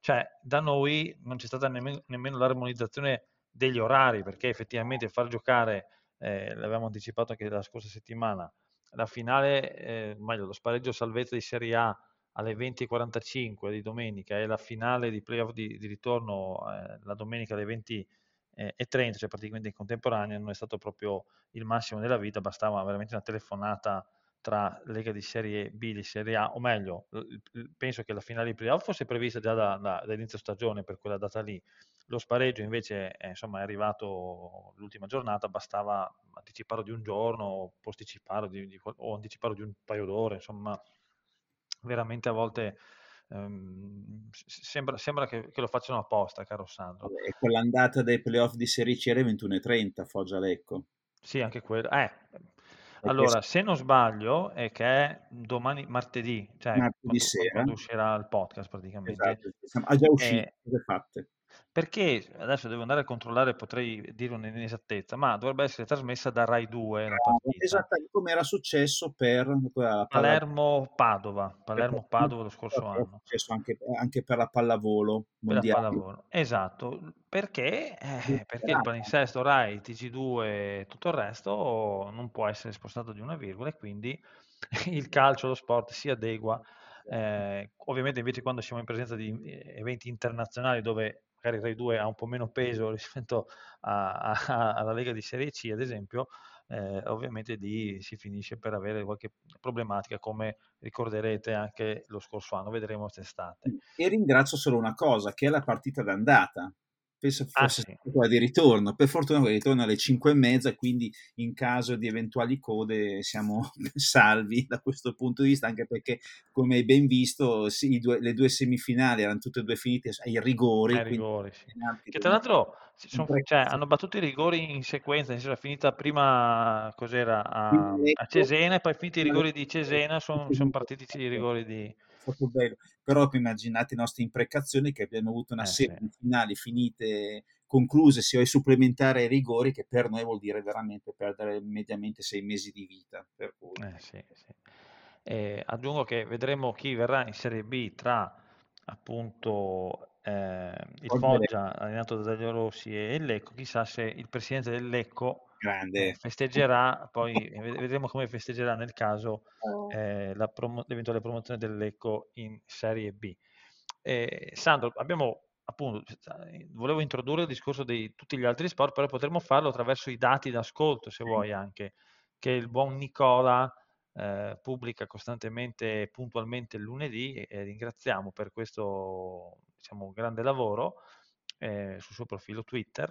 cioè da noi non c'è stata nemmeno l'armonizzazione degli orari, perché effettivamente far giocare, l'avevamo anticipato anche la scorsa settimana, la finale, meglio lo spareggio salvezza di Serie A alle 20:45 di domenica, e la finale di playoff di ritorno la domenica alle 20:30, cioè praticamente in contemporanea, non è stato proprio il massimo della vita, bastava veramente una telefonata tra Lega di Serie B e Serie A, o meglio, penso che la finale di playoff fosse prevista già dall'inizio stagione per quella data lì, lo spareggio invece è arrivato l'ultima giornata, bastava anticiparlo di un giorno, posticiparlo o anticiparlo di un paio d'ore, insomma veramente a volte sembra che lo facciano apposta, caro Sandro. E quell'andata dei playoff di Serie C era 21:30, Foggia-Lecco. Sì, anche quello. Allora, se non sbaglio, è che è domani, martedì sera, quando uscirà il podcast praticamente. Esatto. Ha già uscito, Perché adesso devo andare a controllare, potrei dire un'inesattezza, ma dovrebbe essere trasmessa da Rai 2 la partita. Esattamente come era successo per Palermo-Padova, Palermo-Padova lo scorso anno. Anche per la pallavolo mondiale. Per la pallavolo. Esatto, perché il palinsesto Rai, TG2 e tutto il resto non può essere spostato di una virgola, e quindi il calcio, lo sport si adegua. Ovviamente invece quando siamo in presenza di eventi internazionali dove magari Rai 2 ha un po' meno peso rispetto alla Lega di Serie C, ad esempio, ovviamente lì si finisce per avere qualche problematica, come ricorderete anche lo scorso anno, vedremo quest'estate. E ringrazio solo una cosa, che è la partita d'andata, penso fosse quella di ritorno. Per fortuna quella di ritorno alle 5:30, quindi in caso di eventuali code siamo salvi da questo punto di vista, anche perché, come hai ben visto, le due semifinali erano tutte e due finite ai rigori. Sì. Che tra l'altro hanno battuto i rigori in sequenza, nel senso, è finita prima a Cesena, e poi finiti i rigori di Cesena sono partiti i rigori di... Molto bello, però immaginate le nostre imprecazioni, che abbiamo avuto una serie di finali finite, concluse sia ai supplementari ai rigori, che per noi vuol dire veramente perdere mediamente 6 mesi di vita. Per cui. Aggiungo che vedremo chi verrà in Serie B tra, appunto, il Foggia allenato da Dario Rossi e il Lecco. Chissà se il presidente del Lecco festeggerà, poi vedremo come festeggerà, nel caso, l'eventuale promozione del Lecco in Serie B. Sandro, volevo introdurre il discorso di tutti gli altri sport, però potremmo farlo attraverso i dati d'ascolto, se vuoi, anche che il buon Nicola pubblica costantemente, puntualmente il lunedì, e ringraziamo per questo, diciamo, grande lavoro sul suo profilo Twitter.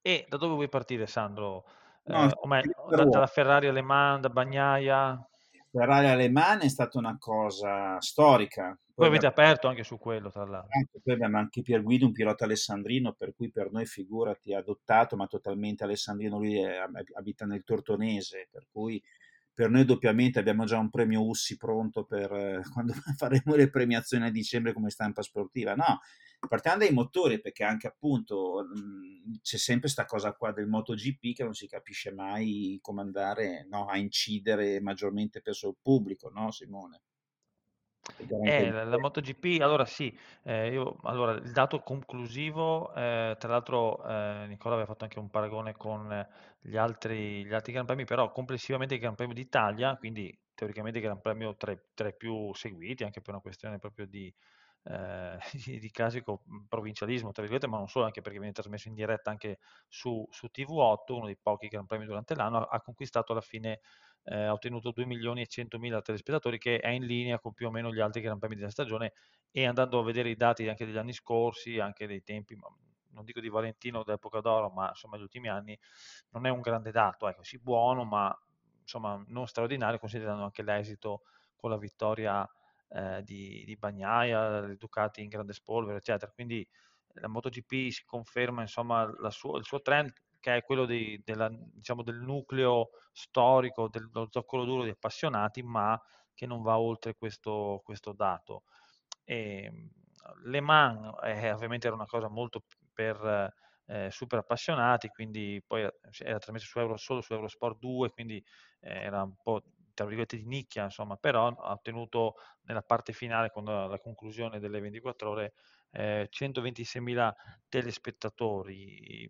E da dove vuoi partire, Sandro? Dalla Ferrari Aleman, da Bagnaia? Ferrari Aleman è stata una cosa storica. Poi avete aperto anche su quello, tra l'altro. Poi abbiamo anche Pier Guido, un pilota alessandrino, per cui per noi, figurati, adottato, ma totalmente alessandrino. Lui abita nel Tortonese, per cui... Per noi doppiamente, abbiamo già un premio Ussi pronto per quando faremo le premiazioni a dicembre come stampa sportiva. No, partiamo dai motori, perché anche, appunto, c'è sempre sta cosa qua del MotoGP, che non si capisce mai come andare a incidere maggiormente verso il pubblico, no Simone? La MotoGP, allora sì, il dato conclusivo, tra l'altro Nicola aveva fatto anche un paragone con gli altri Gran Premi, però complessivamente il Gran Premio d'Italia, quindi teoricamente il Gran Premio tra i più seguiti, anche per una questione proprio di classico provincialismo, tra virgolette, ma non solo, anche perché viene trasmesso in diretta anche su TV8, uno dei pochi Gran Premi durante l'anno, ha conquistato alla fine, ha ottenuto 2.100.000 telespettatori, che è in linea con più o meno gli altri Gran Premi della stagione. E andando a vedere i dati anche degli anni scorsi, anche dei tempi, non dico di Valentino dell'epoca d'oro, ma insomma gli ultimi anni, non è un grande dato, ecco, sì, buono, ma insomma non straordinario, considerando anche l'esito con la vittoria di Bagnaia, le Ducati in grande spolvero, eccetera. Quindi la MotoGP si conferma, insomma, il suo trend, che è quello del nucleo storico, dello zoccolo duro di appassionati, ma che non va oltre questo dato. E Le Mans ovviamente era una cosa molto per super appassionati, quindi poi era trasmesso solo su Eurosport 2, quindi era un po', tra virgolette, di nicchia, insomma, però ha ottenuto nella parte finale, con la conclusione delle 24 ore, 126.000 telespettatori.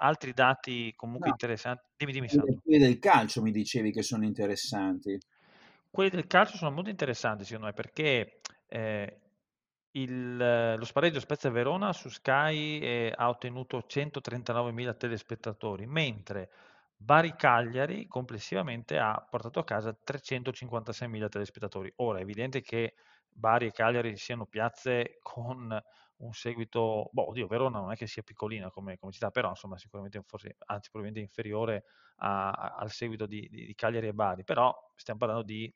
Altri dati comunque interessanti. Dimmi, Sandro. Quelli del calcio mi dicevi che sono interessanti. Quelli del calcio sono molto interessanti, secondo me, perché lo spareggio Spezia-Verona su Sky ha ottenuto 139.000 telespettatori, mentre Bari Cagliari complessivamente ha portato a casa 356.000 telespettatori. Ora è evidente che Bari e Cagliari siano piazze con un seguito, oddio, Verona non è che sia piccolina come città, però insomma sicuramente probabilmente inferiore al seguito di Cagliari e Bari, però stiamo parlando di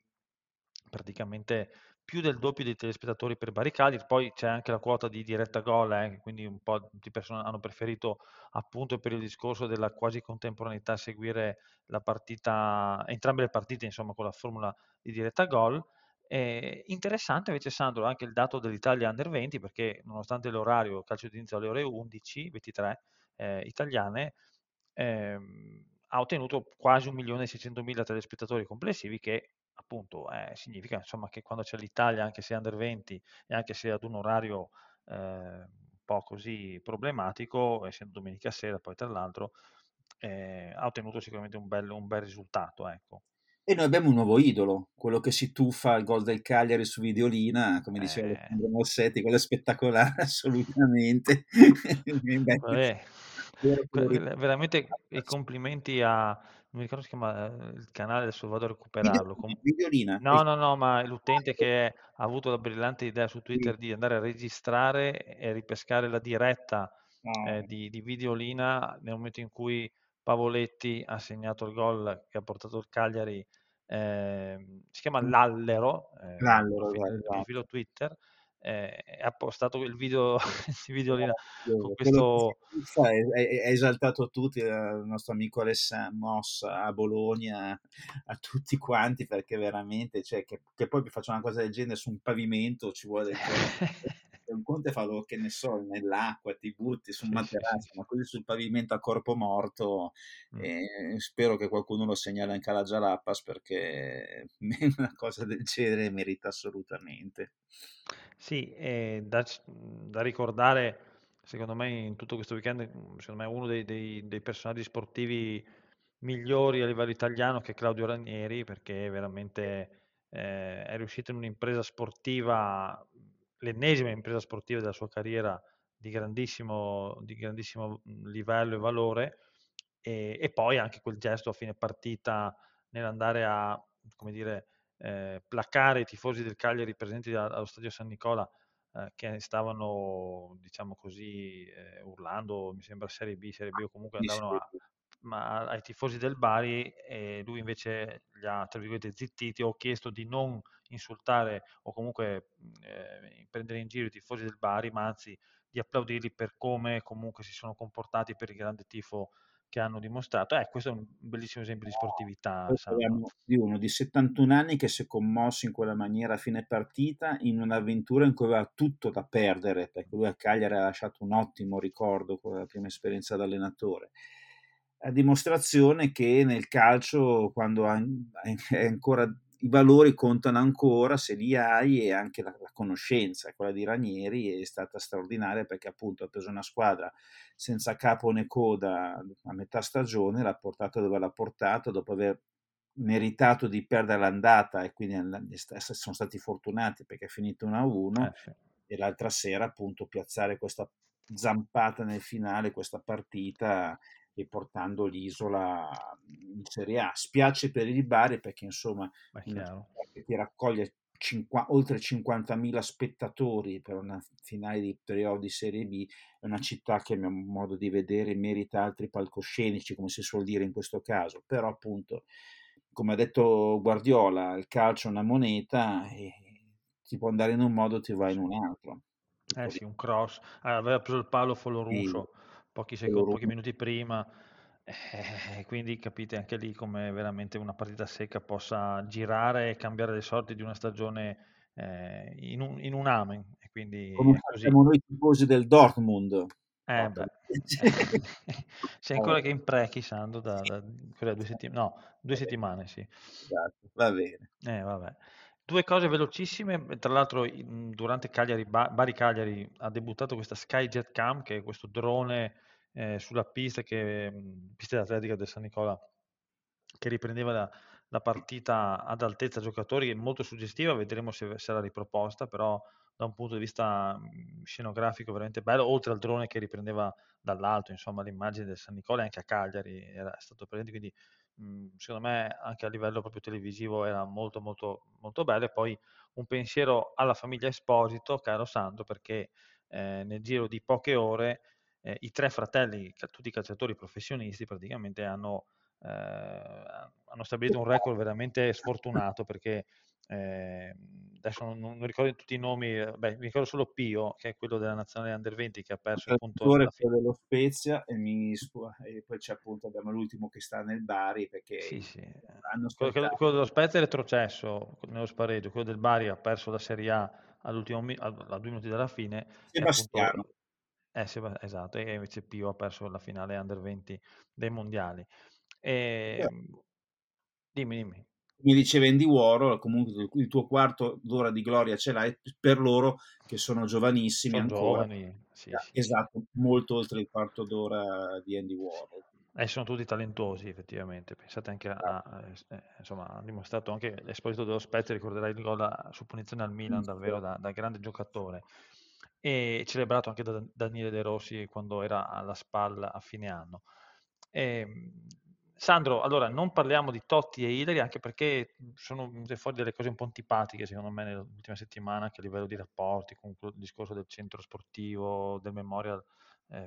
praticamente più del doppio dei telespettatori per Bari Cagliari. Poi c'è anche la quota di diretta gol, quindi un po' di persone hanno preferito, appunto per il discorso della quasi contemporaneità, seguire la partita, entrambe le partite insomma, con la formula di diretta gol. Interessante invece, Sandro, anche il dato dell'Italia Under 20, perché nonostante l'orario calcio d'inizio alle ore 11:23 italiane, ha ottenuto quasi 1.600.000 telespettatori complessivi, che appunto significa insomma che quando c'è l'Italia, anche se Under 20 e anche se ad un orario un po' così problematico, essendo domenica sera poi tra l'altro, ha ottenuto sicuramente un bel risultato, ecco. E noi abbiamo un nuovo idolo, quello che si tuffa al gol del Cagliari su Videolina, come diceva Alessandro Mossetti, quello è spettacolare assolutamente. Veramente i complimenti a, non mi ricordo si chiama il canale, adesso vado a recuperarlo. Videolina. No, ma l'utente che ha avuto la brillante idea su Twitter di andare a registrare e ripescare la diretta di Videolina nel momento in cui Pavoletti ha segnato il gol che ha portato il Cagliari, si chiama L'Allero, profilo Twitter, ha postato il video di Videolina. Con questo ha esaltato tutti, il nostro amico Alessandro Mossa a Bologna, a tutti quanti, perché veramente, cioè, che poi vi faccio una cosa del genere su un pavimento, ci vuole un conte farlo, che ne so, nell'acqua ti butti su un materasso, ma così sul pavimento a corpo morto. Spero che qualcuno lo segnala anche alla Jalapas, perché una cosa del genere merita assolutamente. Sì, da ricordare secondo me in tutto questo weekend, secondo me uno dei personaggi sportivi migliori a livello italiano, che è Claudio Ranieri, perché veramente è riuscito in un'impresa sportiva, l'ennesima impresa sportiva della sua carriera, di grandissimo livello e valore, e poi anche quel gesto a fine partita nell'andare a, come dire, placare i tifosi del Cagliari presenti allo stadio San Nicola, che stavano, diciamo così, urlando, mi sembra Serie B o comunque andavano ai tifosi del Bari, e lui invece li ha, tra virgolette, zittiti, o chiesto di non insultare o comunque prendere in giro i tifosi del Bari, ma anzi di applaudirli per come comunque si sono comportati, per il grande tifo che hanno dimostrato. Questo è un bellissimo esempio di sportività. Di uno di 71 anni che si è commosso in quella maniera a fine partita, in un'avventura in cui aveva tutto da perdere, perché lui a Cagliari ha lasciato un ottimo ricordo con la prima esperienza da allenatore. A dimostrazione che nel calcio, quando è ancora, i valori contano ancora, se li hai, e anche la conoscenza, quella di Ranieri, è stata straordinaria, perché appunto ha preso una squadra senza capo né coda a metà stagione, l'ha portata dove l'ha portata, dopo aver meritato di perdere l'andata, e quindi sono stati fortunati perché è finito 1-1, e l'altra sera appunto piazzare questa zampata nel finale, questa partita, e portando l'Isola in Serie A. Spiace per il Bari, perché insomma ti raccoglie oltre 50.000 spettatori per una finale di playoff di Serie B, è una città che a mio modo di vedere merita altri palcoscenici, come si suol dire in questo caso, però appunto, come ha detto Guardiola, il calcio è una moneta, e ti può andare in un modo, ti va in un altro. Sì, un cross, aveva preso il palo Foloruso pochi minuti prima, quindi capite anche lì come veramente una partita secca possa girare e cambiare le sorti di una stagione in un amen. E quindi come facciamo noi tifosi del Dortmund. Sei ancora che in prechi, Sandro, da 2 settimane, sì. Esatto, va bene. Vabbè. 2 cose velocissime, tra l'altro durante Bari Cagliari ha debuttato questa Sky Jetcam, che è questo drone sulla pista, pista atletica del San Nicola, che riprendeva la partita ad altezza giocatori, molto suggestiva, vedremo se sarà riproposta, però da un punto di vista scenografico veramente bello, oltre al drone che riprendeva dall'alto, insomma, l'immagine del San Nicola, anche a Cagliari era stato presente, quindi secondo me anche a livello proprio televisivo era molto molto molto bello. E poi un pensiero alla famiglia Esposito, caro Sandro, perché nel giro di poche ore i tre fratelli, tutti calciatori professionisti praticamente, hanno stabilito un record veramente sfortunato, perché adesso non ricordo tutti i nomi, mi ricordo solo Pio, che è quello della Nazionale Under 20, che ha perso il punto dello Spezia, e poi c'è appunto, abbiamo l'ultimo che sta nel Bari, perché sì. Quello dello Spezia è retrocesso nello spareggio, quello del Bari ha perso la Serie A a 2 minuti dalla fine, Sebastiano. Esatto, e invece Pio ha perso la finale Under 20 dei mondiali. Dimmi. Come diceva Andy Warhol, comunque il tuo quarto d'ora di gloria ce l'hai per loro che sono giovanissimi ancora. Giovani, sì. Esatto, molto oltre il quarto d'ora di Andy Warhol. Sono tutti talentosi effettivamente, pensate anche ha dimostrato anche l'Esposito dello Spezia, ricorderai il gol su punizione al Milan, davvero da grande giocatore. E celebrato anche da Daniele De Rossi quando era alla SPAL a fine anno. Sandro, allora non parliamo di Totti e Hilary, anche perché sono venute fuori delle cose un po' antipatiche secondo me nell'ultima settimana, anche a livello di rapporti, con il discorso del centro sportivo, del memorial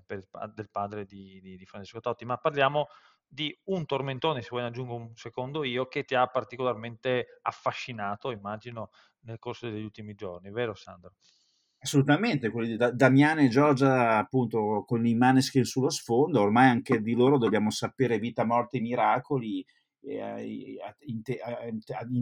del padre di Francesco Totti, ma parliamo di un tormentone, se vuoi ne aggiungo un secondo io, che ti ha particolarmente affascinato, immagino, nel corso degli ultimi giorni, vero Sandro? Assolutamente, quelli di Damiano e Giorgia, appunto, con i Maneskin sullo sfondo. Ormai anche di loro dobbiamo sapere vita, morte e miracoli in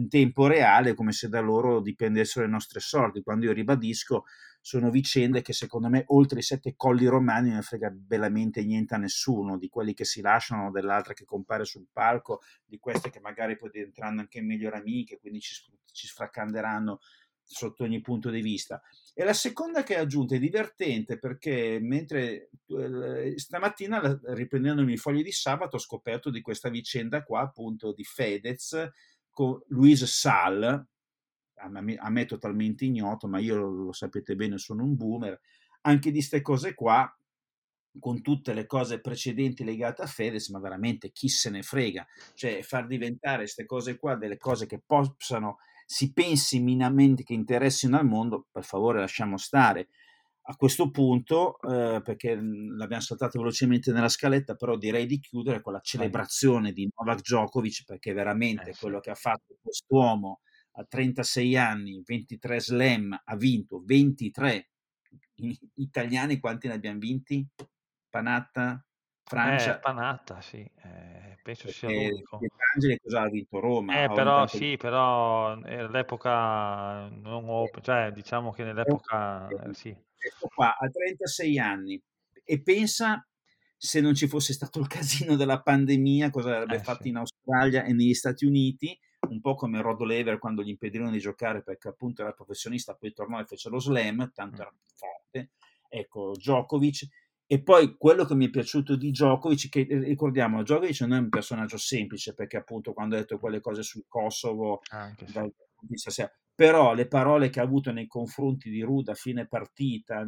tempo reale, come se da loro dipendessero le nostre sorti, quando io ribadisco sono vicende che secondo me oltre i 7 colli romani non frega bellamente niente a nessuno, di quelli che si lasciano, dell'altra che compare sul palco, di queste che magari poi diventeranno anche migliori amiche, quindi ci sfracanderanno sotto ogni punto di vista. E la seconda che è aggiunta è divertente, perché mentre stamattina, riprendendomi i fogli di sabato, ho scoperto di questa vicenda qua, appunto, di Fedez con Luis Sal, a me totalmente ignoto, ma io lo sapete bene, sono un boomer anche di ste cose qua, con tutte le cose precedenti legate a Fedez, ma veramente chi se ne frega, cioè far diventare queste cose qua delle cose che possano si pensi minimamente che interessino al mondo, per favore lasciamo stare. A questo punto, perché l'abbiamo saltato velocemente nella scaletta, però direi di chiudere con la celebrazione di Novak Djokovic, perché veramente quello che ha fatto quest'uomo a 36 anni, 23 slam, ha vinto 23. Italiani quanti ne abbiamo vinti? Panatta? Francia. Panatta, sì, penso sia l'unico. Angeli cosa ha vinto Roma? Però sì, però l'epoca non open, cioè diciamo che nell'epoca sì. Ecco qua, a 36 anni, e pensa se non ci fosse stato il casino della pandemia, cosa avrebbe fatto in Australia e negli Stati Uniti, un po' come Rod Laver quando gli impedirono di giocare perché appunto era professionista, poi tornò e fece lo slam, tanto era forte. Ecco, Djokovic. E poi quello che mi è piaciuto di Djokovic, che ricordiamo, Djokovic non è un personaggio semplice, perché appunto quando ha detto quelle cose sul Kosovo, però le parole che ha avuto nei confronti di Ruud a fine partita,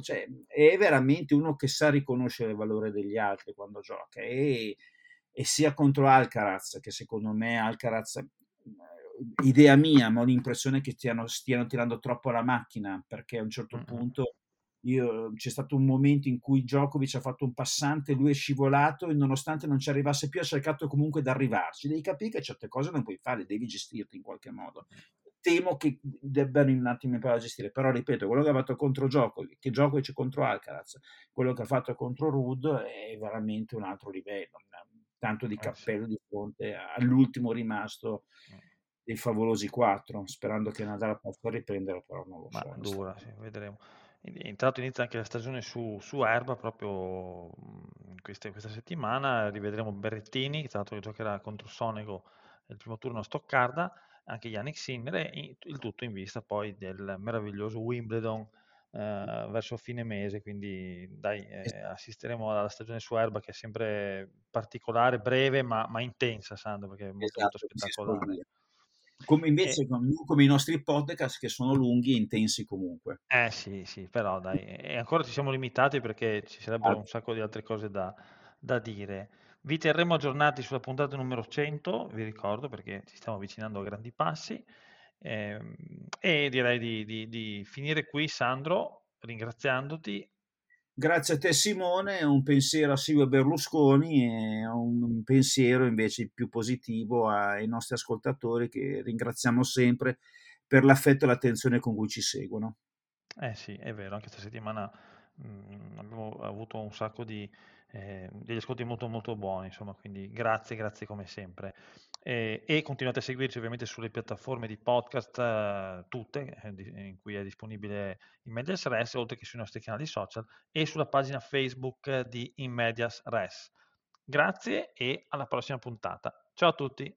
cioè, è veramente uno che sa riconoscere il valore degli altri quando gioca, e sia contro Alcaraz, che secondo me Alcaraz, idea mia, ma ho l'impressione che stiano tirando troppo la macchina, perché a un certo punto... c'è stato un momento in cui Djokovic ha fatto un passante, lui è scivolato e nonostante non ci arrivasse più ha cercato comunque di arrivarci. Devi capire che certe cose non puoi fare, devi gestirti in qualche modo. Temo che debbano un attimo imparare a gestire, però ripeto, quello che ha fatto contro Djokovic, che Djokovic contro Alcaraz, quello che ha fatto contro Ruud è veramente un altro livello, tanto di cappello di fronte all'ultimo rimasto dei favolosi 4, sperando che Nadal possa riprendere, però non lo so. Ma dura, sì, vedremo. Intanto inizia anche la stagione su erba proprio questa settimana, rivedremo Berrettini, che tanto giocherà contro Sonego nel primo turno a Stoccarda, anche Jannik Sinner, e il tutto in vista poi del meraviglioso Wimbledon verso fine mese, quindi assisteremo alla stagione su erba che è sempre particolare, breve ma intensa, Sandro, perché è molto, molto spettacolare. Come invece come i nostri podcast che sono lunghi e intensi comunque. Sì, però dai, e ancora ci siamo limitati perché ci sarebbero un sacco di altre cose da dire. Vi terremo aggiornati sulla puntata numero 100, vi ricordo, perché ci stiamo avvicinando a grandi passi. E direi di finire qui, Sandro, ringraziandoti. Grazie a te, Simone. Un pensiero a Silvio Berlusconi e un pensiero invece più positivo ai nostri ascoltatori, che ringraziamo sempre per l'affetto e l'attenzione con cui ci seguono. Sì, è vero, anche questa settimana abbiamo avuto un sacco di degli ascolti molto molto buoni, insomma, quindi grazie come sempre, e continuate a seguirci ovviamente sulle piattaforme di podcast tutte in cui è disponibile In Medias Res, oltre che sui nostri canali social e sulla pagina Facebook di In Medias Res. Grazie e alla prossima puntata. Ciao a tutti.